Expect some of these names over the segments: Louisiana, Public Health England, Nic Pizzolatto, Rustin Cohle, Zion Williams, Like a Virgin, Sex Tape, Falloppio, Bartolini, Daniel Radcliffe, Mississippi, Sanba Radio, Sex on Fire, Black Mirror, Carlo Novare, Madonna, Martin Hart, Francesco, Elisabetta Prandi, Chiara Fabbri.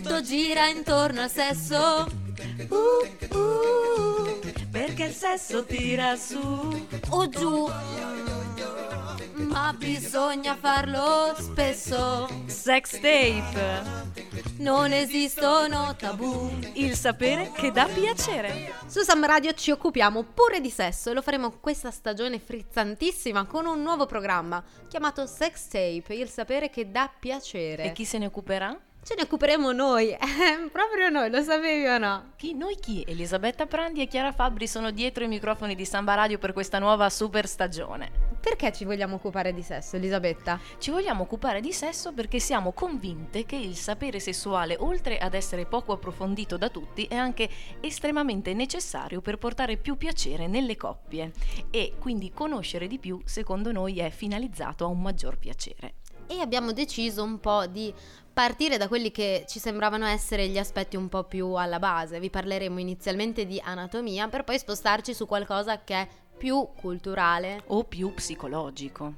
tutto gira intorno al sesso, perché il sesso tira su o giù, ma bisogna farlo spesso. Sex Tape. Non esistono tabù. Il sapere che dà piacere. Su Sanba Radio ci occupiamo pure di sesso e lo faremo questa stagione frizzantissima con un nuovo programma chiamato Sex Tape, il sapere che dà piacere. E chi se ne occuperà? Ce ne occuperemo noi, proprio noi, lo sapevi o no? Chi? Noi chi? Elisabetta Prandi e Chiara Fabbri sono dietro i microfoni di Sanba Radio per questa nuova super stagione. Perché ci vogliamo occupare di sesso, Elisabetta? Ci vogliamo occupare di sesso perché siamo convinte che il sapere sessuale, oltre ad essere poco approfondito da tutti, è anche estremamente necessario per portare più piacere nelle coppie. E quindi conoscere di più, secondo noi, è finalizzato a un maggior piacere. E abbiamo deciso un po' di partire da quelli che ci sembravano essere gli aspetti un po' più alla base. Vi parleremo inizialmente di anatomia per poi spostarci su qualcosa che è più culturale o più psicologico.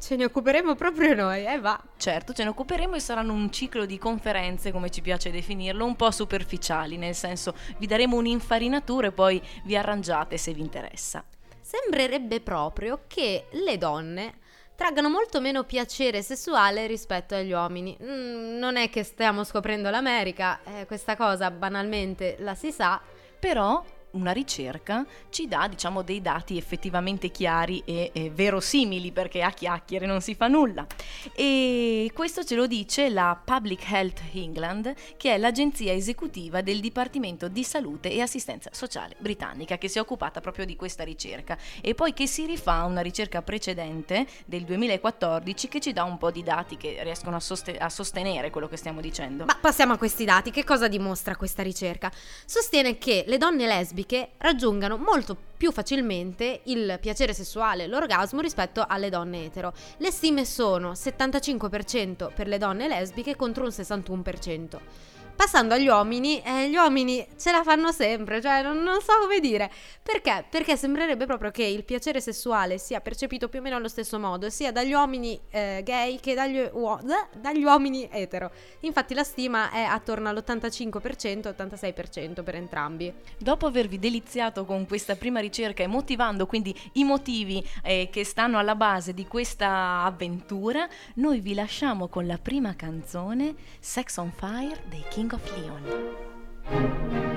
Ce ne occuperemo proprio noi, va. Certo, ce ne occuperemo e saranno un ciclo di conferenze, come ci piace definirlo, un po' superficiali, nel senso vi daremo un'infarinatura e poi vi arrangiate se vi interessa. Sembrerebbe proprio che le donne traggano molto meno piacere sessuale rispetto agli uomini. Non è che stiamo scoprendo l'America, questa cosa banalmente la si sa, però una ricerca ci dà, diciamo, dei dati effettivamente chiari e verosimili, perché a chiacchiere non si fa nulla. E questo ce lo dice la Public Health England, che è l'agenzia esecutiva del Dipartimento di Salute e Assistenza Sociale britannica, che si è occupata proprio di questa ricerca e poi che si rifà a una ricerca precedente del 2014 che ci dà un po' di dati che riescono a sostenere quello che stiamo dicendo. Ma passiamo a questi dati. Che cosa dimostra questa ricerca? Sostiene che le donne lesbiche che raggiungano molto più facilmente il piacere sessuale, l'orgasmo, rispetto alle donne etero. Le stime sono 75% per le donne lesbiche contro un 61%. Passando agli uomini, gli uomini ce la fanno sempre, cioè non so come dire. Perché? Perché sembrerebbe proprio che il piacere sessuale sia percepito più o meno allo stesso modo, sia dagli uomini gay che dagli uomini etero. Infatti la stima è attorno all'85%-86% per entrambi. Dopo avervi deliziato con questa prima ricerca e motivando quindi i motivi che stanno alla base di questa avventura, noi vi lasciamo con la prima canzone, Sex on Fire dei Kings of Leon.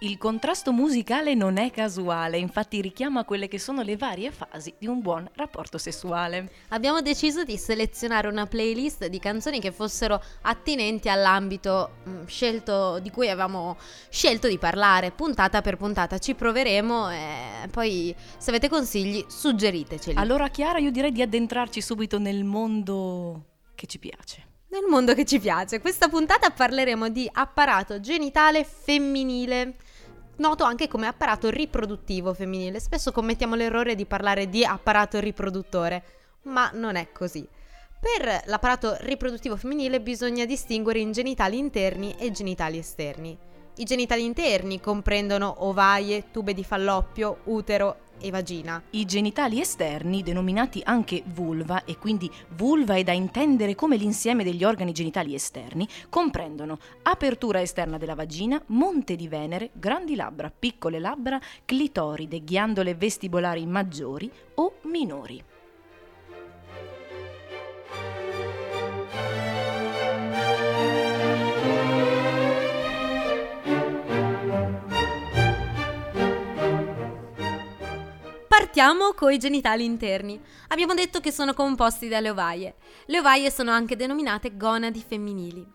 Il contrasto musicale non è casuale, infatti richiama quelle che sono le varie fasi di un buon rapporto sessuale. Abbiamo deciso di selezionare una playlist di canzoni che fossero attinenti all'ambito di cui avevamo scelto di parlare, puntata per puntata. Ci proveremo e poi se avete consigli suggeriteceli. Allora Chiara, io direi di addentrarci subito nel mondo che ci piace. Nel mondo che ci piace. Questa puntata parleremo di apparato genitale femminile, noto anche come apparato riproduttivo femminile. Spesso commettiamo l'errore di parlare di apparato riproduttore, ma non è così. Per l'apparato riproduttivo femminile bisogna distinguere in genitali interni e genitali esterni. I genitali interni comprendono ovaie, tube di Falloppio, utero e vagina. I genitali esterni, denominati anche vulva, e quindi vulva è da intendere come l'insieme degli organi genitali esterni, comprendono apertura esterna della vagina, monte di Venere, grandi labbra, piccole labbra, clitoride, ghiandole vestibolari maggiori o minori. Partiamo coi genitali interni. Abbiamo detto che sono composti dalle ovaie. Le ovaie sono anche denominate gonadi femminili.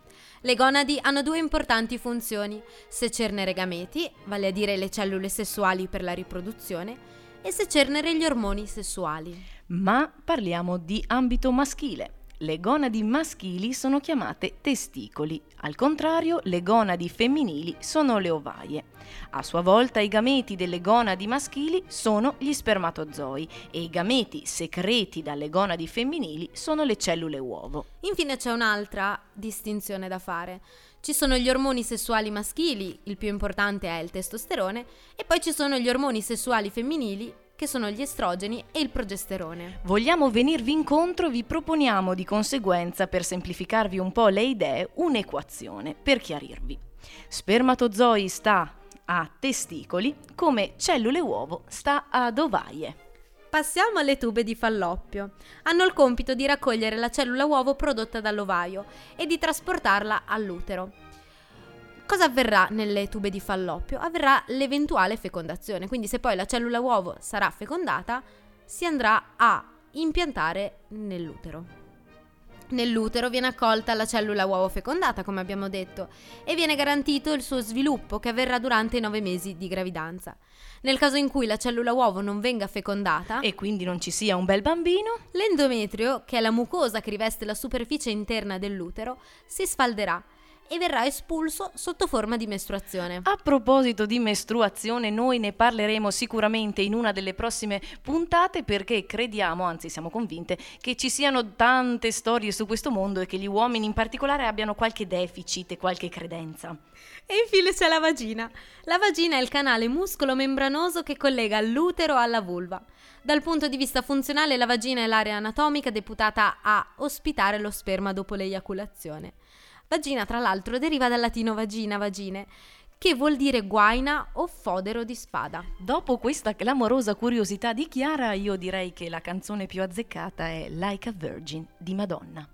Le gonadi hanno due importanti funzioni: secernere gameti, vale a dire le cellule sessuali per la riproduzione, e secernere gli ormoni sessuali. Ma parliamo di ambito maschile. Le gonadi maschili sono chiamate testicoli, al contrario le gonadi femminili sono le ovaie. A sua volta i gameti delle gonadi maschili sono gli spermatozoi e i gameti secreti dalle gonadi femminili sono le cellule uovo. Infine c'è un'altra distinzione da fare. Ci sono gli ormoni sessuali maschili, il più importante è il testosterone, e poi ci sono gli ormoni sessuali femminili, che sono gli estrogeni e il progesterone. Vogliamo venirvi incontro, vi proponiamo di conseguenza, per semplificarvi un po' le idee, un'equazione per chiarirvi. Spermatozoi sta a testicoli, come cellule uovo sta ad ovaie. Passiamo alle tube di Falloppio. Hanno il compito di raccogliere la cellula uovo prodotta dall'ovaio e di trasportarla all'utero. Cosa avverrà nelle tube di Falloppio? Avverrà l'eventuale fecondazione, quindi se poi la cellula uovo sarà fecondata, si andrà a impiantare nell'utero. Nell'utero viene accolta la cellula uovo fecondata, come abbiamo detto, e viene garantito il suo sviluppo, che avverrà durante i 9 mesi di gravidanza. Nel caso in cui la cellula uovo non venga fecondata e quindi non ci sia un bel bambino, l'endometrio, che è la mucosa che riveste la superficie interna dell'utero, si sfalderà e verrà espulso sotto forma di mestruazione. A proposito di mestruazione, noi ne parleremo sicuramente in una delle prossime puntate, perché crediamo, anzi siamo convinte, che ci siano tante storie su questo mondo e che gli uomini in particolare abbiano qualche deficit e qualche credenza. E infine c'è la vagina. La vagina è il canale muscolo-membranoso che collega l'utero alla vulva. Dal punto di vista funzionale, la vagina è l'area anatomica deputata a ospitare lo sperma dopo l'eiaculazione. Vagina, tra l'altro, deriva dal latino vagina, vagine, che vuol dire guaina o fodero di spada. Dopo questa clamorosa curiosità di Chiara, io direi che la canzone più azzeccata è Like a Virgin di Madonna.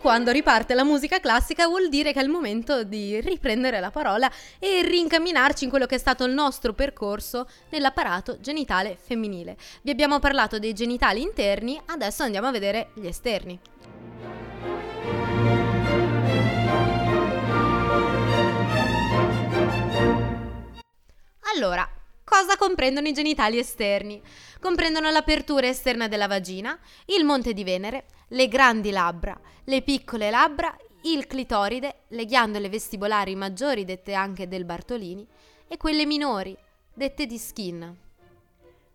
Quando riparte la musica classica vuol dire che è il momento di riprendere la parola e rincamminarci in quello che è stato il nostro percorso nell'apparato genitale femminile. Vi abbiamo parlato dei genitali interni, adesso andiamo a vedere gli esterni. Allora, cosa comprendono i genitali esterni? Comprendono l'apertura esterna della vagina, il monte di Venere, le grandi labbra, le piccole labbra, il clitoride, le ghiandole vestibolari maggiori dette anche del Bartolini e quelle minori dette di Skin.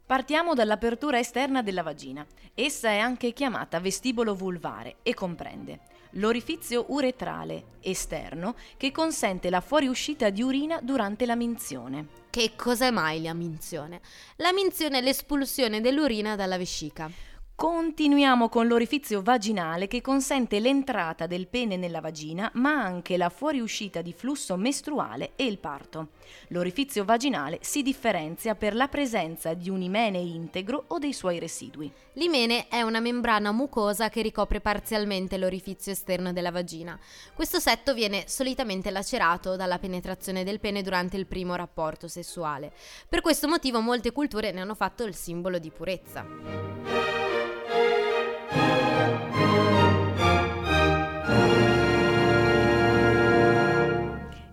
Partiamo dall'apertura esterna della vagina. Essa è anche chiamata vestibolo vulvare e comprende l'orifizio uretrale esterno che consente la fuoriuscita di urina durante la minzione. Che cos'è mai la minzione? La minzione è l'espulsione dell'urina dalla vescica. Continuiamo con l'orifizio vaginale che consente l'entrata del pene nella vagina, ma anche la fuoriuscita di flusso mestruale e il parto. L'orifizio vaginale si differenzia per la presenza di un imene integro o dei suoi residui. L'imene è una membrana mucosa che ricopre parzialmente l'orifizio esterno della vagina. Questo setto viene solitamente lacerato dalla penetrazione del pene durante il primo rapporto sessuale. Per questo motivo molte culture ne hanno fatto il simbolo di purezza.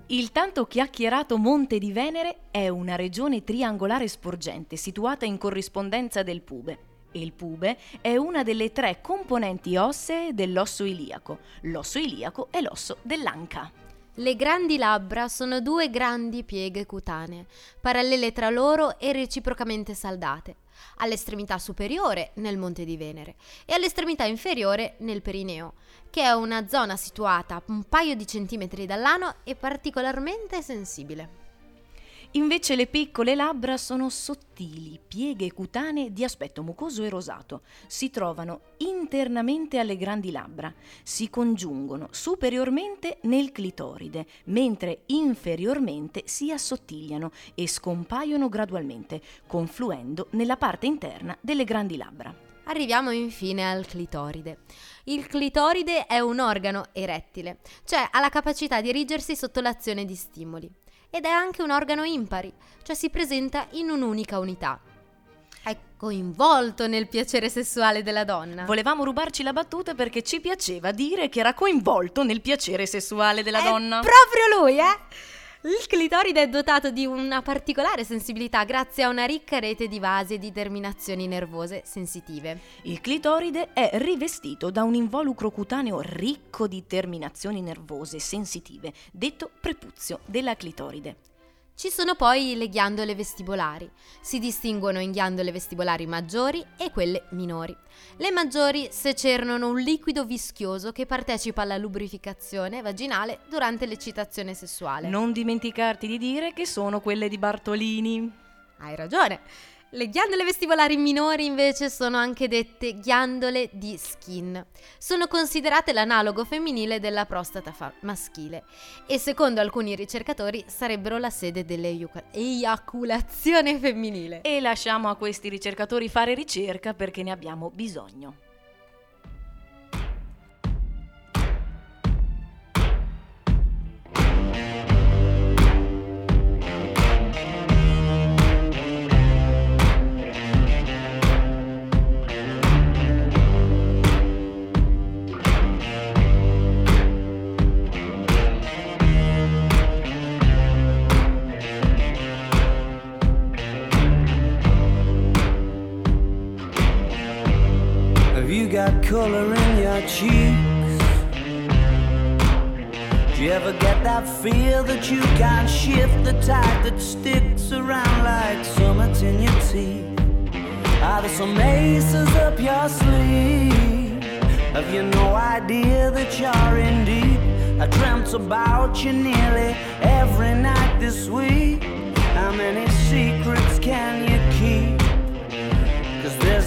Il tanto chiacchierato Monte di Venere è una regione triangolare sporgente situata in corrispondenza del pube. Il pube è una delle tre componenti ossee dell'osso iliaco. L'osso iliaco è l'osso dell'anca. Le grandi labbra sono due grandi pieghe cutanee, parallele tra loro e reciprocamente saldate, all'estremità superiore nel Monte di Venere e all'estremità inferiore nel perineo, che è una zona situata un paio di centimetri dall'ano e particolarmente sensibile. Invece le piccole labbra sono sottili, pieghe cutanee di aspetto mucoso e rosato. Si trovano internamente alle grandi labbra. Si congiungono superiormente nel clitoride, mentre inferiormente si assottigliano e scompaiono gradualmente, confluendo nella parte interna delle grandi labbra. Arriviamo infine al clitoride. Il clitoride è un organo erettile, cioè ha la capacità di erigersi sotto l'azione di stimoli. Ed è anche un organo impari, cioè si presenta in un'unica unità. È coinvolto nel piacere sessuale della donna. Volevamo rubarci la battuta perché ci piaceva dire che era coinvolto nel piacere sessuale della donna. Proprio lui, Il clitoride è dotato di una particolare sensibilità grazie a una ricca rete di vasi e di terminazioni nervose sensitive. Il clitoride è rivestito da un involucro cutaneo ricco di terminazioni nervose sensitive, detto prepuzio della clitoride. Ci sono poi le ghiandole vestibolari. Si distinguono in ghiandole vestibolari maggiori e quelle minori. Le maggiori secernono un liquido vischioso che partecipa alla lubrificazione vaginale durante l'eccitazione sessuale. Non dimenticarti di dire che sono quelle di Bartolini. Hai ragione. Le ghiandole vestibolari minori invece sono anche dette ghiandole di Skin. Sono considerate l'analogo femminile della prostata maschile e secondo alcuni ricercatori sarebbero la sede dell'eiaculazione femminile. E lasciamo a questi ricercatori fare ricerca perché ne abbiamo bisogno. Color in your cheeks. Do you ever get that feel that you can't shift the tide that sticks around like summits in your teeth? Are there some aces up your sleeve? Have you no idea that you're in deep? I dreamt about you nearly every night this week. How many secrets can you keep? There's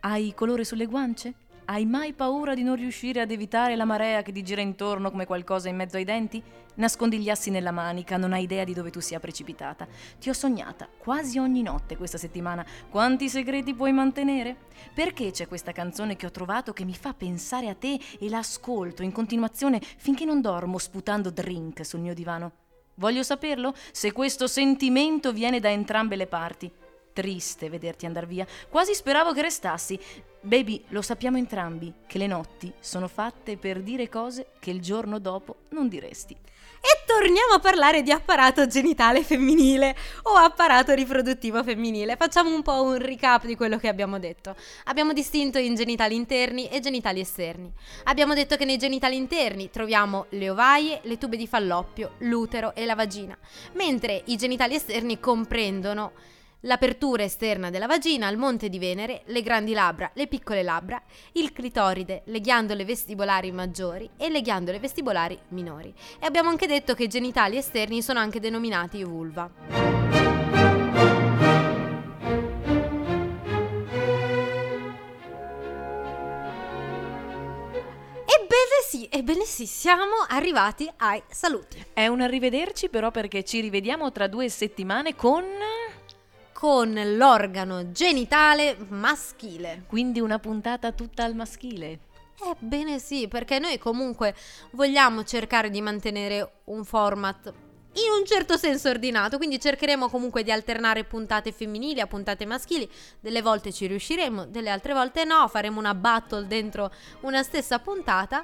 Hai colore sulle guance? Hai mai paura di non riuscire ad evitare la marea che ti gira intorno come qualcosa in mezzo ai denti? Nascondi gli assi nella manica, non hai idea di dove tu sia precipitata. Ti ho sognata quasi ogni notte questa settimana. Quanti segreti puoi mantenere? Perché c'è questa canzone che ho trovato che mi fa pensare a te e la ascolto in continuazione finché non dormo sputando drink sul mio divano? Voglio saperlo se questo sentimento viene da entrambe le parti. Triste vederti andar via, quasi speravo che restassi. Baby, lo sappiamo entrambi che le notti sono fatte per dire cose che il giorno dopo non diresti. E torniamo a parlare di apparato genitale femminile o apparato riproduttivo femminile. Facciamo un po' un recap di quello che abbiamo detto. Abbiamo distinto in genitali interni e genitali esterni. Abbiamo detto che nei genitali interni troviamo le ovaie, le tube di Falloppio, l'utero e la vagina, mentre i genitali esterni comprendono l'apertura esterna della vagina, il monte di Venere, le grandi labbra, le piccole labbra, il clitoride, le ghiandole vestibolari maggiori e le ghiandole vestibolari minori. E abbiamo anche detto che i genitali esterni sono anche denominati vulva. Ebbene sì, siamo arrivati ai saluti. È un arrivederci però perché ci rivediamo tra 2 settimane con l'organo genitale maschile. Quindi una puntata tutta al maschile. Ebbene sì, perché noi comunque vogliamo cercare di mantenere un format in un certo senso ordinato, quindi cercheremo comunque di alternare puntate femminili a puntate maschili. Delle volte ci riusciremo, delle altre volte no, faremo una battle dentro una stessa puntata,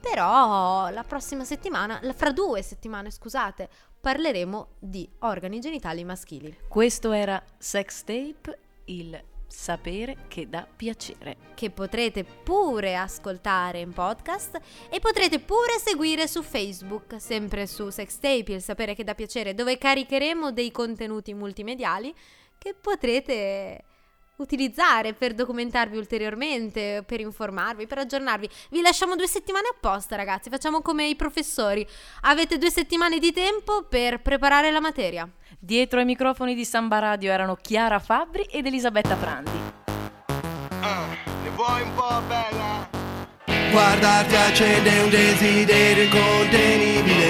però la prossima settimana, fra 2 settimane, scusate, parleremo di organi genitali maschili. Questo era Sex Tape, il sapere che dà piacere, che potrete pure ascoltare in podcast e potrete pure seguire su Facebook, sempre su Sex Tape, il sapere che dà piacere, dove caricheremo dei contenuti multimediali che potrete utilizzare per documentarvi ulteriormente, per informarvi, per aggiornarvi. Vi lasciamo 2 settimane apposta, ragazzi, facciamo come i professori. Avete 2 settimane di tempo per preparare la materia. Dietro ai microfoni di Sanba Radio erano Chiara Fabbri ed Elisabetta Prandi. Ne vuoi un po' bella? Guardarti accende un desiderio incontenibile,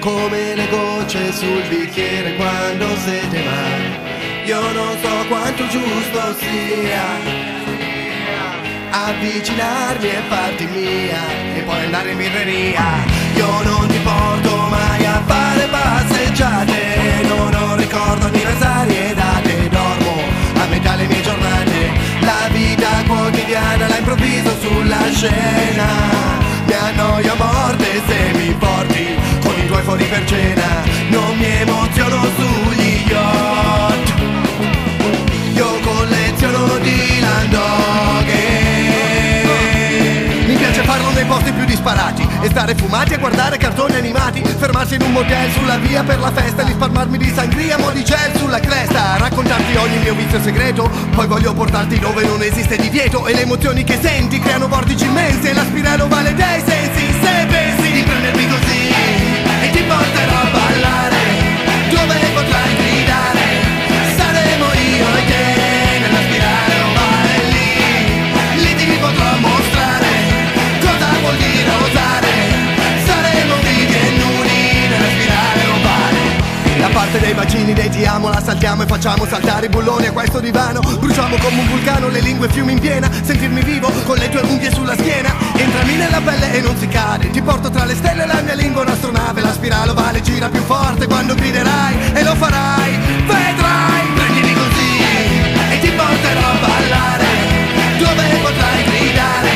come le gocce sul bicchiere quando siete male. Io non so quanto giusto sia avvicinarmi e farti mia e poi andare in birreria. Io non ti porto mai a fare passeggiate, non ho ricordo anniversari e date, dormo a metà le mie giornate. La vita quotidiana la improvviso sulla scena, mi annoio a morte se mi porti con i tuoi fuori per cena. Non mi emoziono sugli yacht, colleziono di landoghe. Mi piace farlo nei posti più disparati e stare fumati a guardare cartoni animati, fermarsi in un motel sulla via per la festa, risparmarmi di sangria, modicel sulla cresta, raccontarti ogni mio vizio segreto, poi voglio portarti dove non esiste divieto e le emozioni che senti creano vortici immensi e la spirale ovale dei sensi. Se pensi di prendermi così e ti porterò a ballare dove potrai gridare, saremo io e te. Parte dei bacini, dei ti amo, la saltiamo e facciamo saltare i bulloni a questo divano. Bruciamo come un vulcano, le lingue fiumi in piena, sentirmi vivo con le tue unghie sulla schiena. Entrami nella pelle e non si cade, ti porto tra le stelle, la mia lingua è un'astronave, la spirale ovale gira più forte quando griderai e lo farai, vedrai. Prendimi così e ti porterò a ballare dove potrai gridare,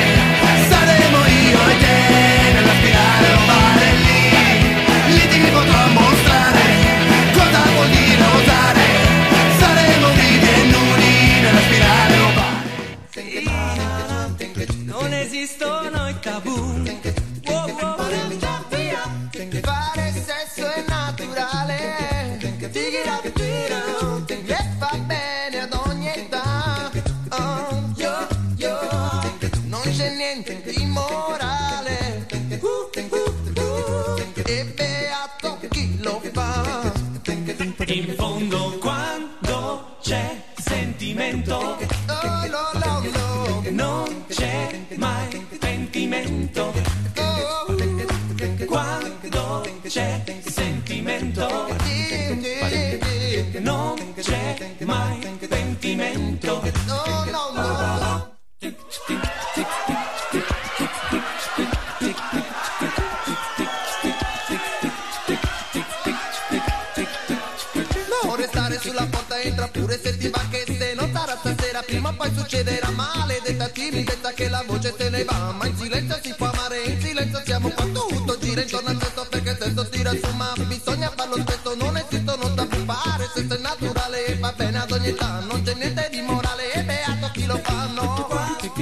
saremo io e te nella spirale ovale, lì ti potrò mostrare di rotare, saremo vivi e nudi nella spirale ovale. Non esistono i sexo è naturale, che fa bene ad ogni età, oh, yo. Non c'è niente di immorale, e beato chi lo fa. In fondo quando c'è sentimento, oh, no. Non c'è mai pentimento, quando c'è sentimento, non c'è mai pentimento. Oh, no. Non restare sulla porta, entra pure se ti va, che se non sarà stasera, prima o poi succederà. Maledetta timidezza che la voce se ne va, ma in silenzio si può amare, in silenzio siamo qua, tutto gira intorno al sesso, perché il sesso tira su, ma bisogna farlo spesso, non esistono tabù, fare sesso è naturale e va bene ad ogni età, non c'è niente di morale e beato chi lo fa, no. Quando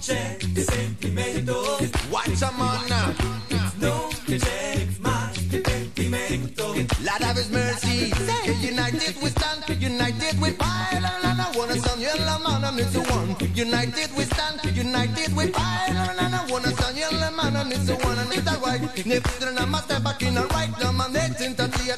c'è sentimento, guacciamonna, non c'è mai sentimento. Lord have his mercy, united we stand, united we pile, and I wanna sound your man, I'm the one. United we stand, united we pile, and I wanna sound your man, I'm the one. And it's alright, never turn on my step back in the right, I'm an 1830.